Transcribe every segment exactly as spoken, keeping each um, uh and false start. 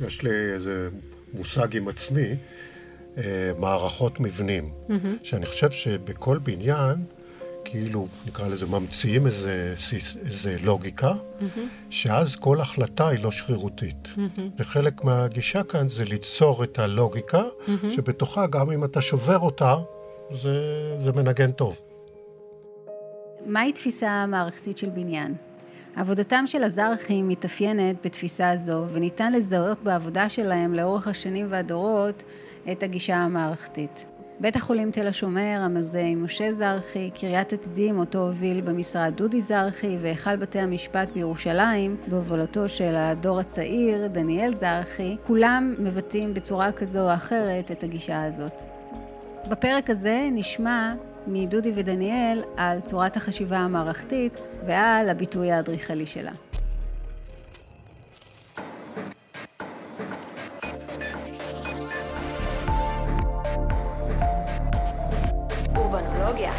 יש לי איזה מושג עם עצמי, מערכות מבנים, שאני חושב שבכל בניין, כאילו נקרא לזה, ממציאים איזה, איזה לוגיקה, שאז כל החלטה היא לא שרירותית. וחלק מהגישה כאן זה ליצור את הלוגיקה, שבתוכה גם אם אתה שובר אותה, זה, זה מנגן טוב. מהי תפיסה המערכתית של בניין? עבודתם של הזרחים מתאפיינת בתפיסה הזו, וניתן לזהות בעבודה שלהם לאורך השנים והדורות את הגישה המערכתית. בית החולים תל השומר, המוזיאון משה זרחי, קריית עתידים אותו הוביל במשרד דודי זרחי, והחל בתי המשפט בירושלים, בהובלתו של הדור הצעיר, דניאל זרחי, כולם מבטאים בצורה כזו או אחרת את הגישה הזאת. בפרק הזה נשמע מדודי ודניאל על צורת החשיבה המערכתית ועל הביטוי האדריכלי שלה. אורבנולוגיה.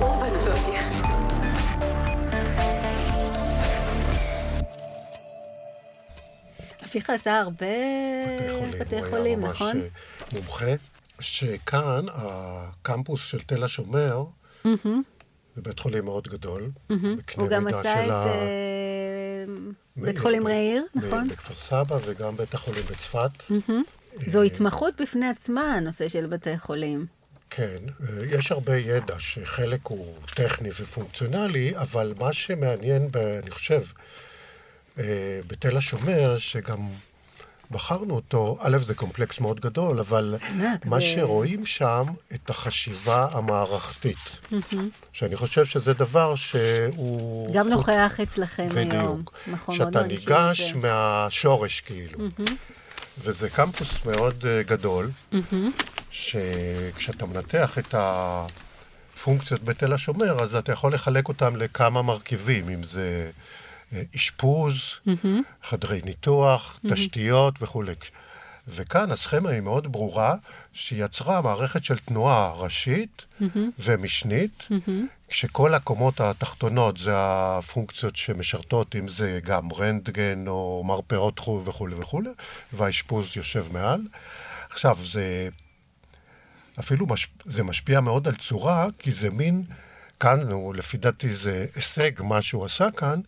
אורבנולוגיה. הפיך עשה הרבה בתי חולים, נכון? הוא היה ממש מומחה. שכאן, הקמפוס של תל השומר, זה בית חולים מאוד גדול. הוא גם עשה את בית חולים רעיר, נכון? בכפר סבא וגם בית החולים בצפת. זו התמחות בפני עצמה, הנושא של בתי חולים. כן, יש הרבה ידע שחלק הוא טכני ופונקציונלי, אבל מה שמעניין, אני חושב, בתל השומר, שגם בחרנו אותו, א', זה קומפלקס מאוד גדול, אבל מה שרואים שם, את החשיבה המערכתית. שאני חושב שזה דבר שהוא... גם נוכח אצלכם היום. בדיוק. שאתה ניגש מהשורש, כאילו. וזה קמפוס מאוד גדול, שכשאתה מנתח את הפונקציות בתל השומר, אז אתה יכול לחלק אותם לכמה מרכיבים, אם זה... אשפוז, mm-hmm. חדרי ניתוח, mm-hmm. תשתיות וכו'. וכאן הסכמה היא מאוד ברורה, שיצרה מערכת של תנועה ראשית mm-hmm. ומשנית, mm-hmm. כשכל הקומות התחתונות זה הפונקציות שמשרתות, אם זה גם רנטגן או מרפאות וכו' וכו', והאשפוז יושב מעל. עכשיו, זה אפילו משפ... זה משפיע מאוד על צורה, כי זה מין, כאן, לפי דעתי זה הישג מה שהוא עשה כאן,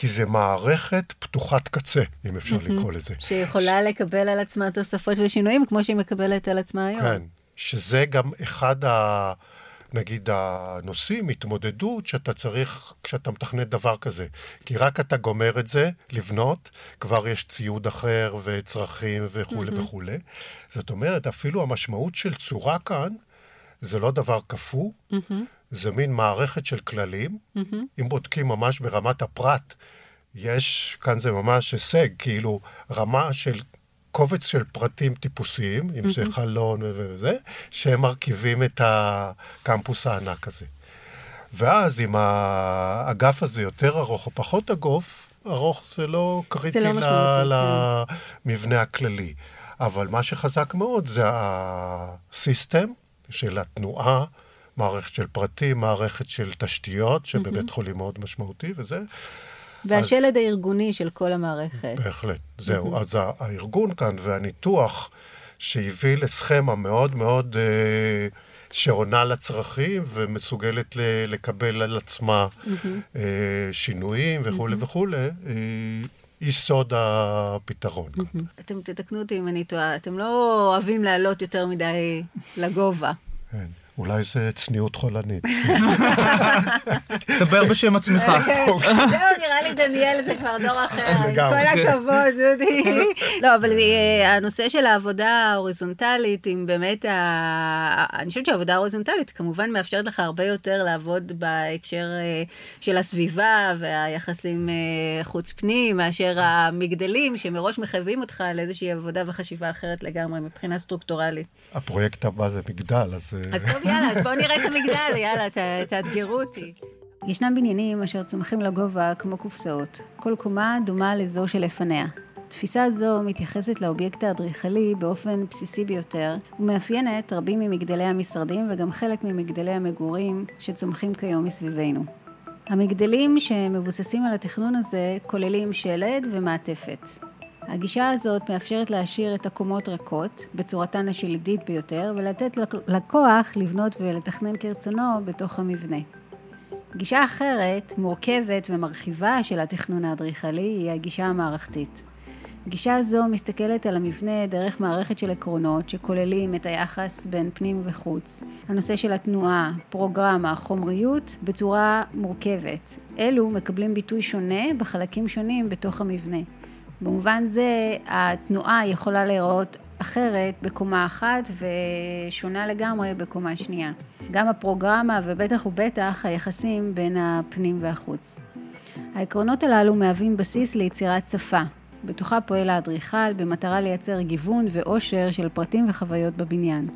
כי זה מערכת פתוחת קצה, אם אפשר לקרוא לזה. שיכולה לקבל על עצמה תוספות ושינויים, כמו שהיא מקבלת על עצמה היום. כן, שזה גם אחד, נגיד, הנושאים, התמודדות, שאתה צריך, כשאתה מתכנת דבר כזה. כי רק אתה גומר את זה, לבנות, כבר יש ציוד אחר וצרכים וכו' וכו'. זאת אומרת, אפילו המשמעות של צורה כאן, זה לא דבר כפו, זה מין מערכת של כללים, mm-hmm. אם בודקים ממש ברמת הפרט, יש, כאן זה ממש הישג, כאילו רמה של קובץ של פרטים טיפוסיים, אם mm-hmm. זה חלון וזה, שהם מרכיבים את הקמפוס הענק הזה. ואז אם האגף הזה יותר ארוך או פחות אגוף, ארוך זה לא קריטי זה לא למבנה הכללי. אבל מה שחזק מאוד זה הסיסטם של התנועה, מערכת של פרטים, מערכת של תשתיות, שבבית חולים מאוד משמעותי, וזה. והשלד הארגוני של כל המערכת. בהחלט, זהו. אז הארגון כאן והניתוח שהביא לסכמה מאוד מאוד שעונה לצרכים, ומסוגלת לקבל על עצמה שינויים וכו' וכו', יסוד הפתרון. אתם תתקנו אותי אם אני טועה, אתם לא אוהבים לעלות יותר מדי לגובה. כן. אולי זה צניעות חולנית. דבר בשם עצמך. זהו, נראה לי דניאל, זה כבר דור אחר. כל הכבוד, דודי. לא, אבל הנושא של העבודה ההוריזונטלית, אם באמת, אני חושבת שהעבודה ההוריזונטלית כמובן מאפשרת לך הרבה יותר לעבוד בהקשר של הסביבה והיחסים חוץ-פנים, מאשר המגדלים שמראש מחייבים אותך על איזושהי עבודה וחשיבה אחרת לגמרי, מבחינה סטרוקטורלית. הפרויקט הבא זה מגדל, אז... יאללה, אז בואו נראה את המגדל, יאללה, תאתגרו אותי. ישנם בניינים אשר צומחים לגובה כמו קופסאות. כל קומה דומה לזו שלפניה. תפיסה זו מתייחסת לאובייקט האדריכלי באופן בסיסי ביותר, ומאפיינת רבים ממגדלי המשרדים וגם חלק ממגדלי המגורים שצומחים כיום מסביבנו. המגדלים שמבוססים על התכנון הזה כוללים שלד ומעטפת. הגישה הזאת מאפשרת להשאיר את הקומות רכות בצורתן השלדית ביותר ולתת לכוח לבנות ולתכנן כרצונו בתוך המבנה. גישה אחרת, מורכבת ומרחיבה של התכנון האדריכלי, היא הגישה המערכתית. גישה זו מסתכלת על המבנה דרך מערכת של עקרונות שכוללים את היחס בין פנים וחוץ, הנושא של התנועה, פרוגרמה, חומריות, בצורה מורכבת. אלו מקבלים ביטוי שונה בחלקים שונים בתוך המבנה. במובן זה, התנועה יכולה להיראות אחרת בקומה אחת ושונה לגמרי בקומה שנייה. גם הפרוגרמה ובטח ובטח היחסים בין הפנים והחוץ. העקרונות הללו מהווים בסיס ליצירת שפה. בתוכה פועל האדריכל במטרה לייצר גיוון ואושר של פרטים וחוויות בבניין.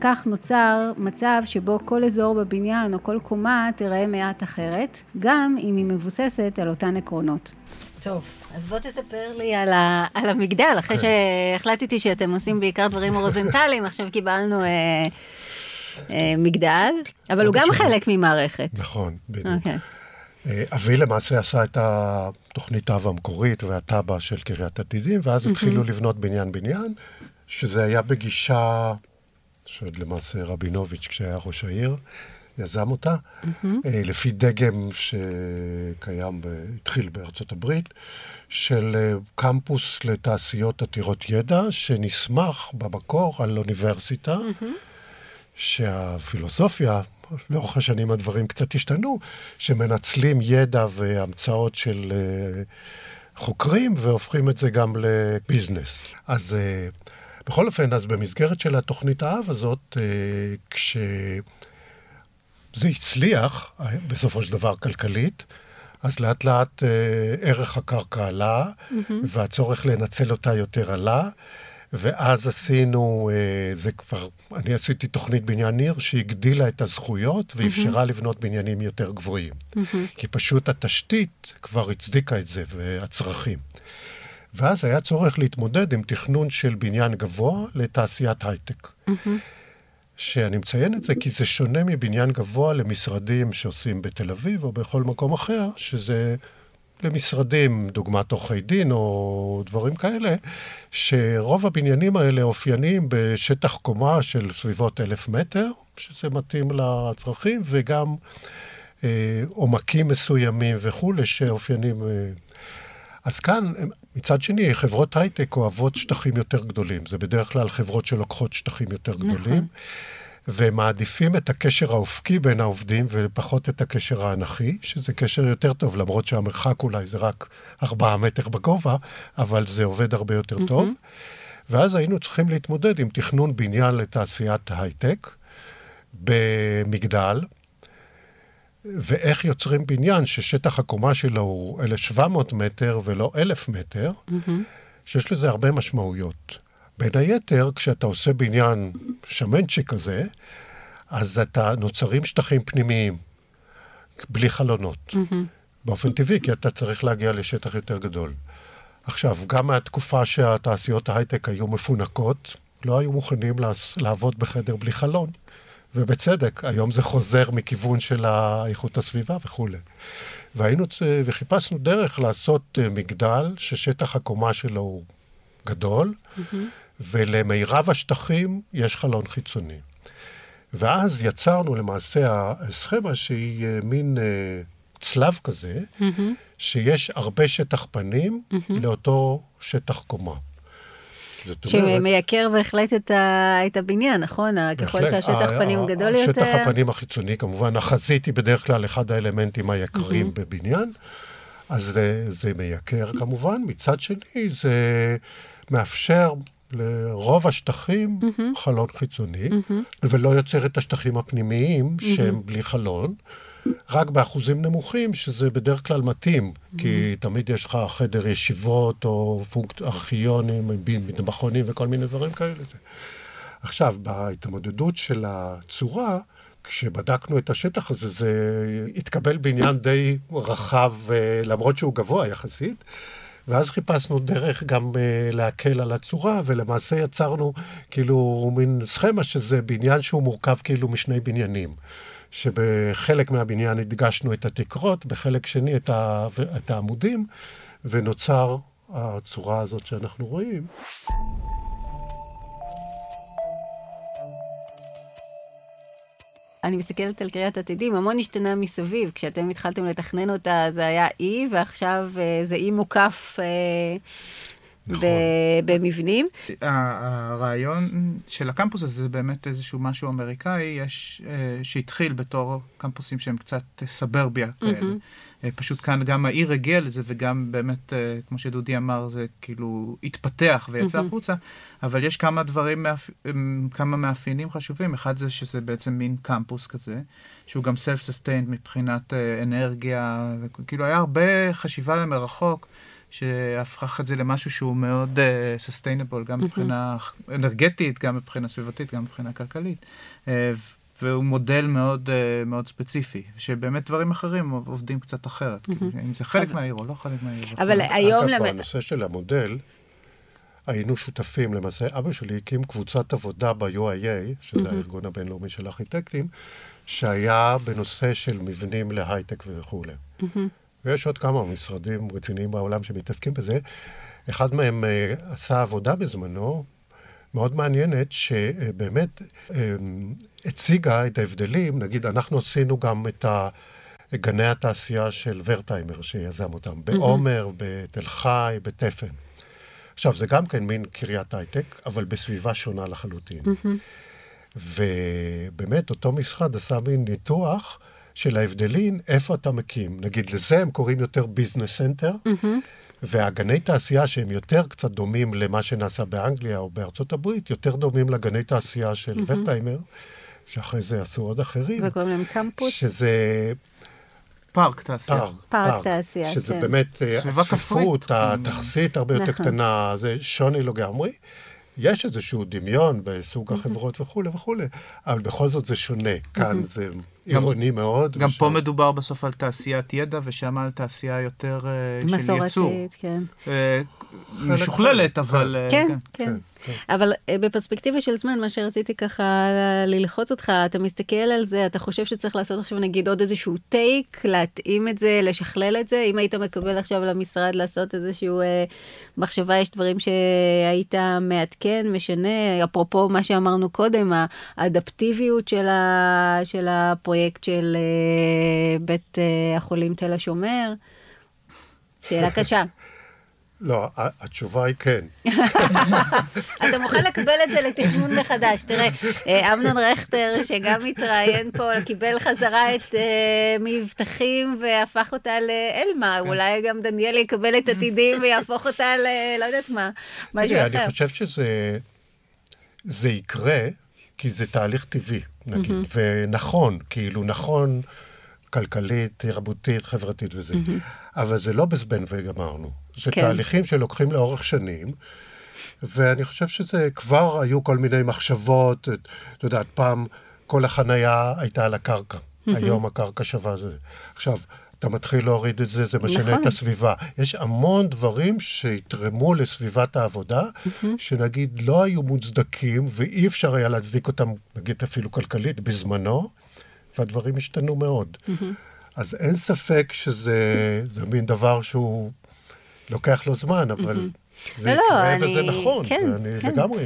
כך נוצר מצב שבו כל אזור בבניין או כל קומה תראה מעט אחרת, גם אם היא מבוססת על אותן עקרונות. טוב, אז בוא תספר לי על, ה, על המגדל, אחרי כן. שהחלטתי שאתם עושים בעיקר דברים אורזנטליים, עכשיו קיבלנו אה, אה, מגדל, אבל הוא גם שם. חלק ממערכת. נכון, בדיוק. Okay. אבי למעשה עשה את התוכנית האב המקורית והטאבע של קריית עתידים, ואז התחילו לבנות בניין בניין, שזה היה בגישה, שעוד למעשה רבינוביץ' כשהיה ראש העיר, יזם אותה, לפי דגם שקיים, התחיל בארצות הברית, של קמפוס לתעשיות עתירות ידע, שנסמך במקור על אוניברסיטה, שהפילוסופיה, לאורך השנים הדברים קצת השתנו, שמנצלים ידע והמצאות של חוקרים, והופכים את זה גם לביזנס. אז בכל אופן, אז במסגרת של התוכנית האב הזאת, כשזה הצליח, בסופו של דבר כלכלית, אז לאט לאט ערך הקרקע עלה, והצורך לנצל אותה יותר עלה, ואז עשינו, זה כבר, אני עשיתי תוכנית בניין עיר שהגדילה את הזכויות ואפשרה לבנות בניינים יותר גבוהים. כי פשוט התשתית כבר הצדיקה את זה והצרכים. ואז היה צורך להתמודד עם תכנון של בניין גבוה לתעשיית הייטק. שאני מציין את זה כי זה שונה מבניין גבוה למשרדים שעושים בתל אביב או בכל מקום אחר, שזה למשרדים, דוגמת עורכי דין או דברים כאלה, שרוב הבניינים האלה אופיינים בשטח קומה של סביבות אלף מטר, שזה מתאים לצרכים, וגם אה, עומקים מסוימים וכו', שאופיינים... אה, אז כאן, מצד שני, חברות הייטק אוהבות שטחים יותר גדולים. זה בדרך כלל חברות שלוקחות שטחים יותר גדולים, והם מעדיפים את הקשר האופקי בין העובדים, ופחות את הקשר האנכי, שזה קשר יותר טוב, למרות שהמרחק אולי זה רק ארבעה מטר בגובה, אבל זה עובד הרבה יותר טוב. ואז היינו צריכים להתמודד עם תכנון בניין לתעשיית הייטק, במגדל, ואיך יוצרים בניין ששטח הקומה שלו הוא אלף ושבע מאות מטר ולא אלף מטר, שיש לזה הרבה משמעויות. בין היתר, כשאתה עושה בניין שמנצ'י כזה, אז אתה נוצרים שטחים פנימיים, בלי חלונות. Mm-hmm. באופן טבעי, כי אתה צריך להגיע לשטח יותר גדול. עכשיו, גם מהתקופה שהתעשיות ההייטק היו מפונקות, לא היו מוכנים לעבוד בחדר בלי חלון. ובצדק, היום זה חוזר מכיוון של איכות הסביבה וכו'. והיינו, וחיפשנו דרך לעשות מגדל ששטח הקומה שלו הוא גדול, mm-hmm. ולמירב השטחים יש חלון חיצוני. ואז יצרנו למעשה הסכמה שהיא מין צלב כזה, mm-hmm. שיש הרבה שטח פנים mm-hmm. לאותו שטח קומה. שמייקר בהחלט את, ה... את הבניין, נכון? ככל שהשטח פנים גדול יותר. השטח הפנים החיצוני, כמובן, החזית היא בדרך כלל אחד האלמנטים היקרים mm-hmm. בבניין, אז זה, זה מייקר כמובן. מצד שני, זה מאפשר לרוב השטחים mm-hmm. חלון חיצוני, mm-hmm. ולא יוצר את השטחים הפנימיים mm-hmm. שהם בלי חלון, רק באחוזים נמוכים, שזה בדרך כלל מתאים, mm-hmm. כי תמיד יש לך חדר ישיבות או פונקט ארכיונים, מטבחונים וכל מיני דברים כאלה. עכשיו, בהתמודדות של הצורה, כשבדקנו את השטח הזה, זה התקבל בניין די רחב, למרות שהוא גבוה יחסית, ואז חיפשנו דרך גם להקל על הצורה, ולמעשה יצרנו כאילו מין סכמה שזה בניין שהוא מורכב כאילו משני בניינים, שבחלק מהבניין הדגשנו את התקרות, בחלק שני את, ה... את העמודים, ונוצר הצורה הזאת שאנחנו רואים. אני מסתכלת על קריית עתידים, המון השתנה מסביב, כשאתם התחלתם לתכנן אותה, זה היה אי, ועכשיו זה אי מוקף נכון. במבנים. הרעיון של הקמפוס הזה, זה באמת איזשהו משהו אמריקאי, יש, שהתחיל בתור קמפוסים שהם קצת סברביה כאלה. פשוט כאן גם העיר הגיעה לזה, וגם באמת, כמו שדודי אמר, זה כאילו התפתח ויצא החוצה, אבל יש כמה דברים, כמה מאפיינים חשובים. אחד זה שזה בעצם מין קמפוס כזה, שהוא גם self-sustained מבחינת אנרגיה, וכאילו היה הרבה חשיבה למרחוק, שהפך את זה למשהו שהוא מאוד uh, sustainable, גם מבחינה אנרגטית, גם מבחינה סביבתית, גם מבחינה כלכלית. Uh, והוא מודל מאוד, uh, מאוד ספציפי, שבאמת דברים אחרים עובדים קצת אחרת. אם זה חלק מהעיר או לא חלק מהעיר. אבל היום... אגב, בנושא של המודל, היינו שותפים, למעשה אבא שלי הקים קבוצת עבודה ב-יו איי איי, שזה הארגון הבינלאומי של ארכיטקטים, שהיה בנושא של מבנים להייטק וכו'. ויש עוד כמה משרדים רציניים בעולם שמתעסקים בזה. אחד מהם עשה עבודה בזמנו, מאוד מעניינת, שבאמת הציגה את ההבדלים. נגיד, אנחנו עשינו גם את גני התעשייה של ורטהיימר, שיזם אותם, בעומר, בתל חי, בתפן. עכשיו, זה גם כן מין קריית הייטק, אבל בסביבה שונה לחלוטין. ובאמת, אותו משרד עשה מין ניתוח, של ההבדלים, איפה אתה מקים. נגיד, לזה הם קוראים יותר ביזנס סנטר, והגני תעשייה שהם יותר קצת דומים למה שנעשה באנגליה או בארצות הברית, יותר דומים לגני תעשייה של ורטהיימר, שאחרי זה עשו עוד אחרים. וקוראים להם קמפוס. שזה... פארק תעשייה. פארק תעשייה, כן. שזה באמת הצפיפות, התכסית הרבה יותר קטנה, זה שוני לגמרי. יש איזשהו דמיון בסוג החברות וכו' וכו', אבל בכל זאת זה שונה. כאן זה... עירוני מאוד. גם פה מדובר בסוף על תעשיית ידע, ושם על תעשייה יותר של ייצור. מסורתית, כן. משוכללת, אבל... כן, כן. אבל בפרספקטיבה של זמן, מה שרציתי ככה ללחוץ אותך, אתה מסתכל על זה, אתה חושב שצריך לעשות עכשיו נגיד עוד איזשהו טייק, להתאים את זה, לשכלל את זה, אם היית מקבל עכשיו למשרד לעשות איזשהו מחשבה, יש דברים שהיית מעדכן, משנה, אפרופו מה שאמרנו קודם, האדפטיביות של הפרויקט, פרויקט של בית החולים תל השומר. שאלה קשה. לא, התשובה היא כן. אתה מוכן לקבל את זה לתכנון מחדש. תראה, אמנון רכטר, שגם התראיין פה, קיבל חזרה את מבטחים והפך אותה לאלמה. אולי גם דניאל יקבל את עתידים ויהפוך אותה ל... לא יודעת מה. משהו אחר. אני חושב שזה יקרה, כי זה תהליך טבעי. נגיד, mm-hmm. ונכון, כאילו נכון, כלכלית, רבותית, חברתית וזה. Mm-hmm. אבל זה לא בזבן וגמרנו. זה כן. תהליכים שלוקחים לאורך שנים, ואני חושב שזה כבר היו כל מיני מחשבות, את יודעת, פעם כל החנייה הייתה על הקרקע. Mm-hmm. היום הקרקע שווה זה. עכשיו, אתה מתחיל להוריד את זה, זה משנה נכון. את הסביבה. יש המון דברים שיתרמו לסביבת העבודה, mm-hmm. שנגיד לא היו מוצדקים, ואי אפשר היה להצדיק אותם, נגיד אפילו כלכלית, בזמנו, והדברים השתנו מאוד. Mm-hmm. אז אין ספק שזה זה מין דבר שהוא לוקח לו זמן, אבל mm-hmm. זה יקרה וזה אני... נכון, כן, ואני כן. לגמרי...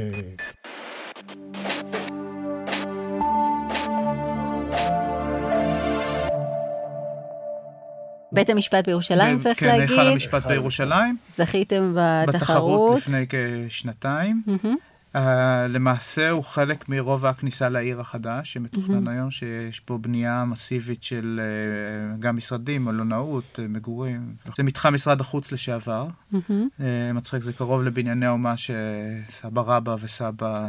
בית המשפט בירושלים, צריך להגיד. כן, נאכל המשפט בירושלים. זכיתם בתחרות. בתחרות לפני כשנתיים. למעשה הוא חלק מרוב הכניסה לעיר החדש, שמתוכנן היום שיש פה בנייה מסיבית של גם משרדים, מלונאות, מגורים. זה מתחם משרד החוץ לשעבר. מצחיק, זה קרוב לבנייני האומה שסבא רבא וסבא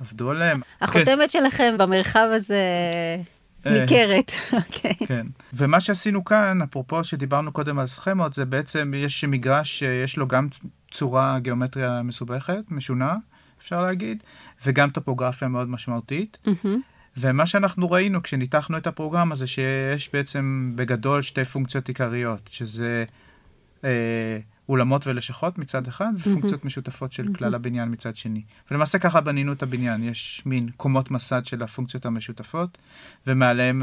עבדו עליהם. החותמת שלכם במרחב הזה... ניכרת, אוקיי. כן. ומה שעשינו כאן, אפרופו שדיברנו קודם על סכמות, זה בעצם יש מגרש שיש לו גם צורה גיאומטריה מסובכת, משונה, אפשר להגיד, וגם טופוגרפיה מאוד משמעותית. ומה שאנחנו ראינו כשניתחנו את הפרוגרם הזה, שיש בעצם בגדול שתי פונקציות עיקריות, שזה אולמות ולשכות מצד אחד, ופונקציות משותפות של כלל הבניין מצד שני. ולמעשה ככה בנינו את הבניין, יש מין קומות מסד של הפונקציות המשותפות, ומעליהם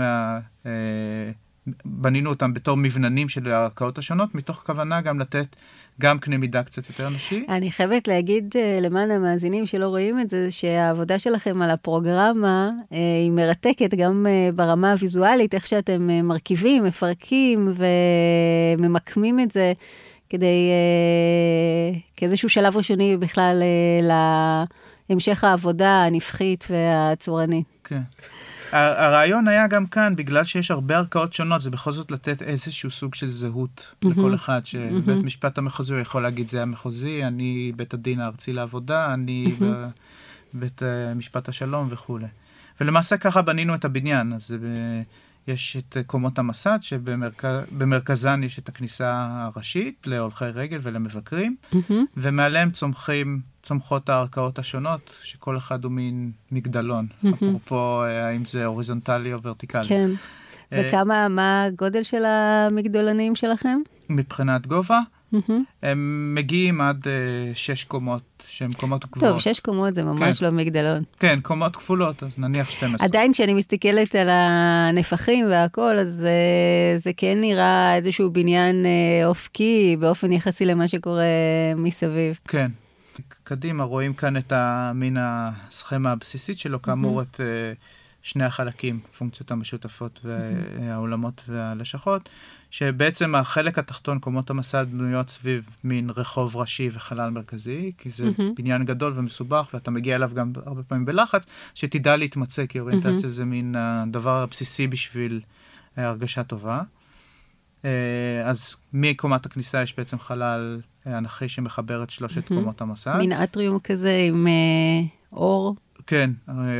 בנינו אותם בתור מבננים של הערכאות השונות, מתוך כוונה גם לתת גם קנה מידה קצת יותר אנושי. אני חייבת להגיד למען המאזינים שלא רואים את זה, שהעבודה שלכם על הפרוגרמה היא מרתקת גם ברמה הוויזואלית, איך שאתם מרכיבים, מפרקים וממקמים את זה, כדי כאיזשהו שלב ראשוני בכלל להמשך העבודה הנפחית והצורנית. כן. הרעיון היה גם כאן, בגלל שיש הרבה ערכאות שונות, זה בכל זאת לתת איזשהו סוג של זהות לכל אחד, שבית משפט המחוזי הוא יכול להגיד, זה המחוזי, אני בית הדין הארצי לעבודה, אני בית משפט השלום וכו'. ולמעשה ככה בנינו את הבניין, אז יש את קומות המסד, שבמרכזן יש את הכניסה הראשית, להולכי רגל ולמבקרים, ומעליהם צומחים, צומחות הערכאות השונות, שכל אחד הוא מין מגדלון, אפרופו האם זה הוריזונטלי או ורטיקלי. כן, וכמה, מה הגודל של המגדולנים שלכם? מבחינת גובה, הם מגיעים עד שש קומות, שהן קומות גבוהות. טוב, שש קומות זה ממש לא מגדלון. כן, קומות כפולות, אז נניח שתים עשרה. עדיין כשאני מסתכלת על הנפחים והכל, אז זה כן נראה איזשהו בניין אופקי, באופן יחסי למה שקורה מסביב. כן. קדימה, רואים כאן את המין הסכמה הבסיסית שלו, כאמור את שני החלקים, פונקציות המשותפות והעולמות והלשכות, שבעצם החלק התחתון, קומות המסד, בנויות סביב מין רחוב ראשי וחלל מרכזי, כי זה בניין גדול ומסובך, ואתה מגיע אליו גם הרבה פעמים בלחץ, שתדע להתמצא, כי אוריינטציה זה מין הדבר הבסיסי בשביל הרגשה טובה. אז מקומת הכניסה יש בעצם חלל אנכי שמחבר את שלושת קומות המסד. מין אטריום כזה עם אור. כן,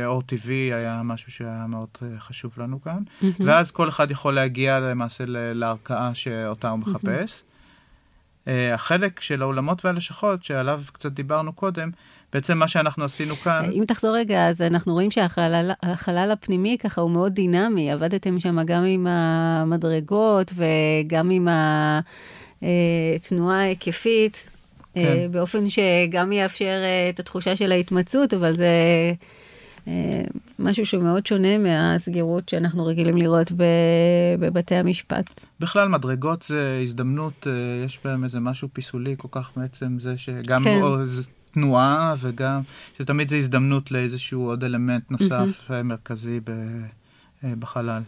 אור טבעי היה משהו שהיה מאוד חשוב לנו כאן. ואז כל אחד יכול להגיע למעשה לערכאה שאותה הוא מחפש. החלק של העולמות והלשכות, שעליו קצת דיברנו קודם, בעצם מה שאנחנו עשינו כאן... אם תחזור רגע, אז אנחנו רואים שהחלל הפנימי ככה הוא מאוד דינמי. עבדתם שם גם עם המדרגות וגם עם ה... תנועה היקפית, באופן שגם יאפשר את התחושה של ההתמצאות, אבל זה משהו שמאוד שונה מהסגירות שאנחנו רגילים לראות בבתי המשפט. בכלל, מדרגות זה הזדמנות, יש בהם איזה משהו פיסולי כל כך בעצם זה שגם תנועה וגם, שתמיד זה הזדמנות לאיזשהו עוד אלמנט נוסף מרכזי בחלל.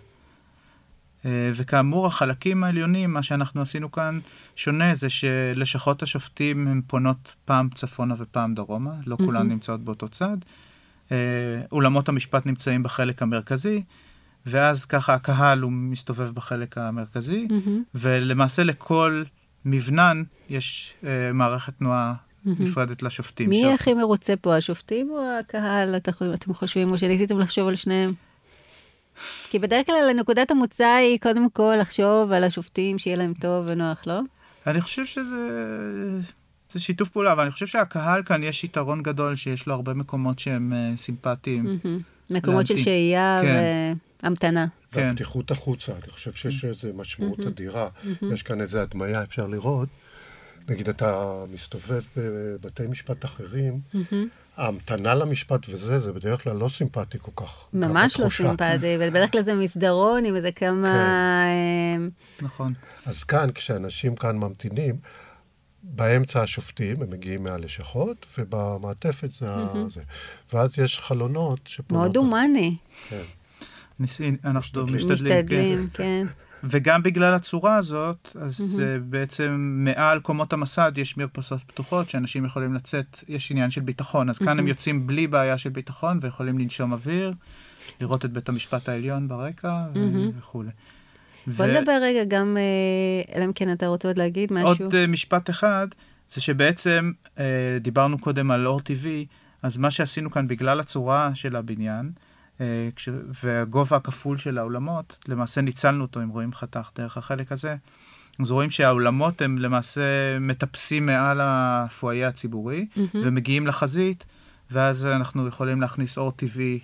וכאמור, החלקים העליונים, מה שאנחנו עשינו כאן שונה, זה שלשכות השופטים הן פונות פעם צפונה ופעם דרומה, לא mm-hmm. כולן נמצאות באותו צד. אולמות המשפט נמצאים בחלק המרכזי, ואז ככה הקהל הוא מסתובב בחלק המרכזי, mm-hmm. ולמעשה לכל מבנן יש מערכת תנועה נפרדת לשופטים. מי הכי מרוצה פה, השופטים או הקהל? אתם חושבים, או שניסיתם לחשוב על שניהם? כי בדרך כלל נקודת המוצא היא קודם כל לחשוב על השופטים שיהיה להם טוב ונוח, לא? אני חושב שזה שיתוף פעולה, אבל אני חושב שהקהל כאן יש יתרון גדול שיש לו הרבה מקומות שהם סימפטיים. מקומות של שהייה והמתנה. והפתיחות החוצה, אני חושב שיש איזו משמעות אדירה. יש כאן איזו הדמיה, אפשר לראות. נגיד, אתה מסתובב בבתי משפט אחרים, ההמתנה למשפט וזה, זה בדרך כלל לא סימפטי כל כך. ממש לא סימפטי, ובדרך כלל זה מסדרון עם איזה כמה... נכון. אז כאן, כשאנשים כאן ממתינים, באמצע השופטים, הם מגיעים מהלשכות, ובמעטפת זה... ואז יש חלונות שפונות... מאוד הומני. כן. אנחנו משתדלים, כן. וגם בגלל הצורה הזאת, אז בעצם מעל קומות המסד יש מרפסות פתוחות, שאנשים יכולים לצאת, יש עניין של ביטחון, אז כאן הם יוצאים בלי בעיה של ביטחון, ויכולים לנשום אוויר, לראות את בית המשפט העליון ברקע וכו'. בוא נדבר רגע גם, אלא אם כן אתה רוצה עוד להגיד משהו. עוד משפט אחד, זה שבעצם דיברנו קודם על אור טבעי, אז מה שעשינו כאן בגלל הצורה של הבניין, והגובה הכפול של העולמות, למעשה ניצלנו אותו, אם רואים חתך דרך החלק הזה, אז רואים שהעולמות הם למעשה מטפסים מעל הפואיה הציבורי, ומגיעים לחזית, ואז אנחנו יכולים להכניס אור טבעי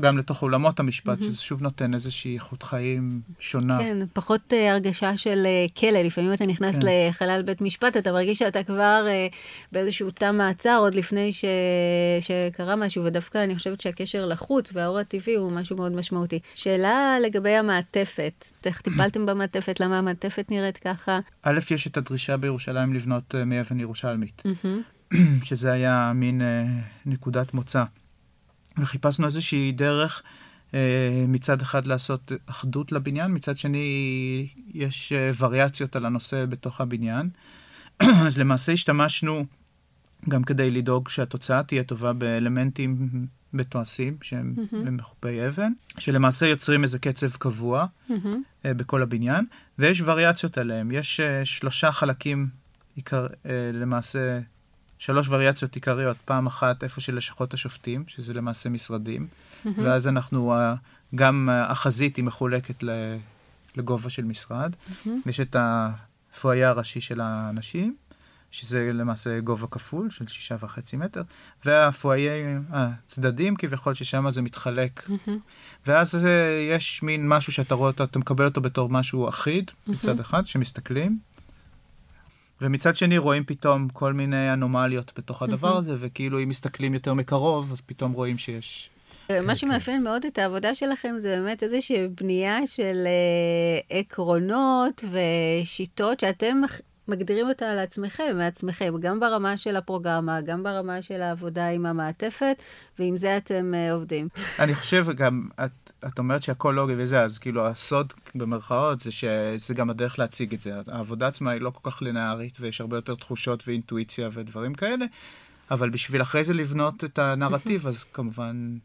גם לתוך עולמות המשפט, שזה שוב נותן איזושהי איכות חיים שונה. כן, פחות הרגשה של כלא. לפעמים אתה נכנס לחלל בית משפט, אתה מרגיש שאתה כבר באיזשהו תא מעצר עוד לפני שקרה משהו, ודווקא אני חושבת שהקשר לחוץ והאור הטבעי הוא משהו מאוד משמעותי. שאלה לגבי המעטפת, איך טיפלתם במעטפת? למה המעטפת נראית ככה? א', יש את הדרישה בירושלים לבנות מאבן ירושלמית. שזה היה מין אה, נקודת מוצא. וחיפשנו איזושהי דרך אה, מצד אחד לעשות אחדות לבניין, מצד שני יש אה, וריאציות על הנושא בתוך הבניין. אז למעשה השתמשנו גם כדי לדאוג שהתוצאה תהיה טובה באלמנטים בתועסים, שהם mm-hmm. מחופי אבן, שלמעשה יוצרים איזה קצב קבוע mm-hmm. אה, בכל הבניין, ויש וריאציות עליהם. יש אה, שלושה חלקים עיקר, אה, למעשה... שלוש וריאציות עיקריות, פעם אחת איפה של לשכות השופטים, שזה למעשה משרדים, mm-hmm. ואז אנחנו, גם החזית היא מחולקת לגובה של משרד, mm-hmm. יש את הפואיה הראשי של האנשים, שזה למעשה גובה כפול של שישה וחצי מטר, והפואיה הצדדים, כביכול ששם זה מתחלק, mm-hmm. ואז יש מין משהו שאתה רואה אותו, אתה מקבל אותו בתור משהו אחיד, mm-hmm. מצד אחד, שמסתכלים, ומצד שני רואים פתאום כל מיני אנומליות בתוך הדבר הזה, וכאילו אם מסתכלים יותר מקרוב, אז פתאום רואים שיש... מה שמאפיין מאוד את העבודה שלכם, זה באמת איזושהי בנייה של עקרונות ושיטות שאתם מגדירים אותה לעצמכם, מעצמכם, גם ברמה של הפרוגרמה, גם ברמה של העבודה עם המעטפת, ועם זה אתם עובדים. אני חושב גם, את אומרת שהכל לוגי וזה, אז כאילו הסוד במרכאות זה שזה גם הדרך להציג את זה. העבודה עצמה היא לא כל כך לינארית, ויש הרבה יותר תחושות ואינטואיציה ודברים כאלה, אבל בשביל אחרי זה לבנות את הנרטיב, אז כמובן,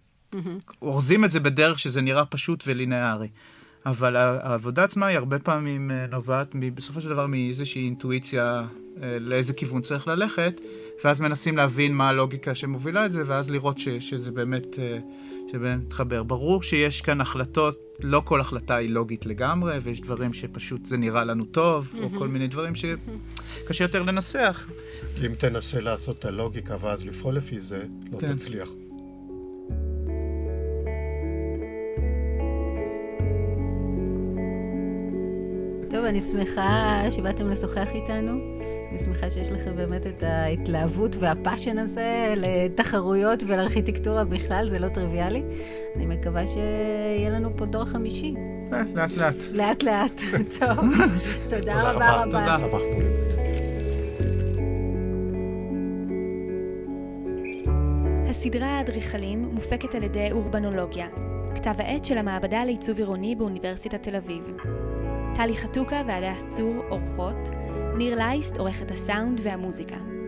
אורזים את זה בדרך שזה נראה פשוט ולינארי. אבל העבודה עצמה היא הרבה פעמים נובעת, בסופו של דבר, מאיזושהי אינטואיציה לאיזה כיוון צריך ללכת, ואז מנסים להבין מה הלוגיקה שמובילה את זה, ואז לראות ש, שזה באמת, שבאמת מתחבר. ברור שיש כאן החלטות, לא כל החלטה היא לוגית לגמרי, ויש דברים שפשוט זה נראה לנו טוב, או כל מיני דברים שקשה יותר לנסח. כי אם תנסה לעשות את הלוגיקה, ואז לפעול לפי זה, לא תצליח. טוב, אני שמחה שבאתם לשוחח איתנו. אני שמחה שיש לכם באמת את ההתלהבות והפאשן הזה לתחרויות ולארכיטקטורה בכלל, זה לא טריוויאלי. אני מקווה שיהיה לנו פה דור חמישי. לאט לאט. לאט לאט, טוב. תודה רבה רבה. תודה רבה. הסדרה האדריכלים מופקת על ידי אורבנולוגיה, כתב העת של המעבדה לעיצוב עירוני באוניברסיטת תל אביב. טלי חתוקה ועדס צור, אורחות, ניר לייסט, עורכת הסאונד והמוזיקה.